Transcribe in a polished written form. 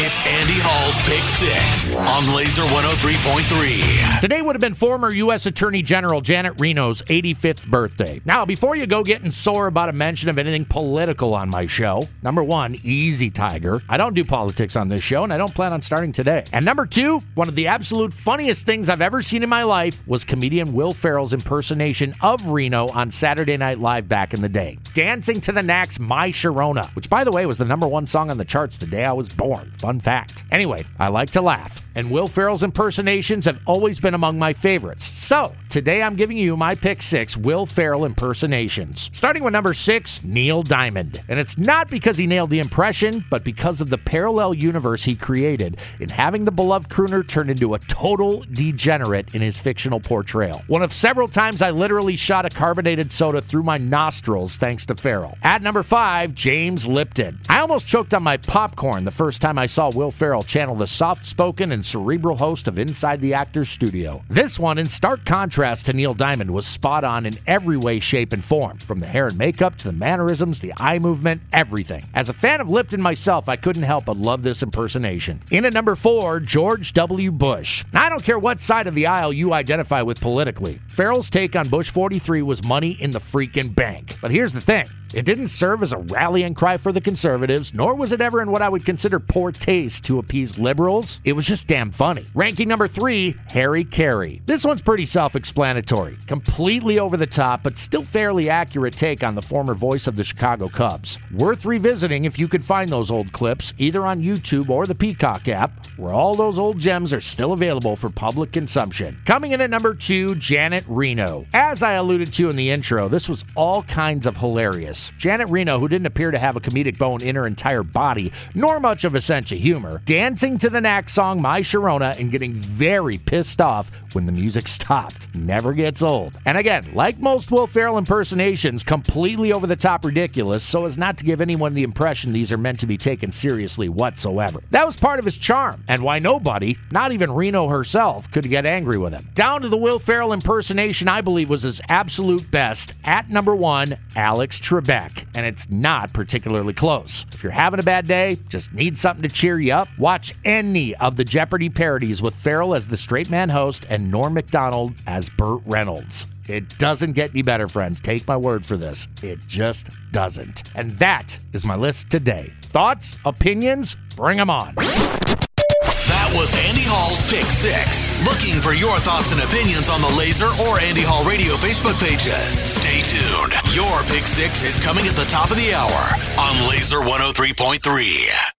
It's Andy Hall's Pick Six on Laser 103.3. Today would have been former U.S. Attorney General Janet Reno's 85th birthday. Now, before you go getting sore about a mention of anything political on my show, number one, easy, Tiger. I don't do politics on this show, and I don't plan on starting today. And number two, one of the absolute funniest things I've ever seen in my life was comedian Will Ferrell's impersonation of Reno on Saturday Night Live back in the day. Dancing to the Knack's My Sharona, which, by the way, was the number one song on the charts the day I was born. Fun fact. Anyway, I like to laugh, and Will Ferrell's impersonations have always been among my favorites. So, today I'm giving you my Pick Six Will Ferrell impersonations. Starting with number 6, Neil Diamond. And it's not because he nailed the impression, but because of the parallel universe he created in having the beloved crooner turn into a total degenerate in his fictional portrayal. One of several times I literally shot a carbonated soda through my nostrils thanks to Ferrell. At number 5, James Lipton. I almost choked on my popcorn the first time I saw Will Ferrell channel the soft-spoken and cerebral host of Inside the Actor's Studio. This one, in stark contrast to Neil Diamond, was spot on in every way, shape, and form. From the hair and makeup to the mannerisms, the eye movement, everything. As a fan of Lipton myself, I couldn't help but love this impersonation. In at number 4, George W. Bush. Now, I don't care what side of the aisle you identify with politically. Ferrell's take on Bush 43 was money in the freaking bank. But here's the thing. It didn't serve as a rallying cry for the conservatives, nor was it ever in what I would consider poor taste to appease liberals. It was just damn funny. Ranking number 3, Harry Caray. This one's pretty self-explanatory. Completely over the top, but still fairly accurate take on the former voice of the Chicago Cubs. Worth revisiting if you can find those old clips, either on YouTube or the Peacock app, where all those old gems are still available for public consumption. Coming in at number 2, Janet Reno. As I alluded to in the intro, this was all kinds of hilarious. Janet Reno, who didn't appear to have a comedic bone in her entire body, nor much of a sense of humor, dancing to the Knack song My Sharona and getting very pissed off when the music stopped. Never gets old. And again, like most Will Ferrell impersonations, completely over-the-top ridiculous, so as not to give anyone the impression these are meant to be taken seriously whatsoever. That was part of his charm, and why nobody, not even Reno herself, could get angry with him. Down to the Will Ferrell impersonation I believe was his absolute best, at number 1, Alex Trebek. And it's not particularly close. If you're having a bad day, just need something to cheer you up, watch any of the Jeopardy! Parodies with Ferrell as the straight man host and Norm MacDonald as Burt Reynolds. It doesn't get any better, friends. Take my word for this. It just doesn't. And that is my list today. Thoughts? Opinions? Bring them on. That was Andy Hall's Pick Six. Looking for your thoughts and opinions on the Laser or Andy Hall Radio Facebook pages. Stay tuned. Your Pick Six is coming at the top of the hour on Laser 103.3.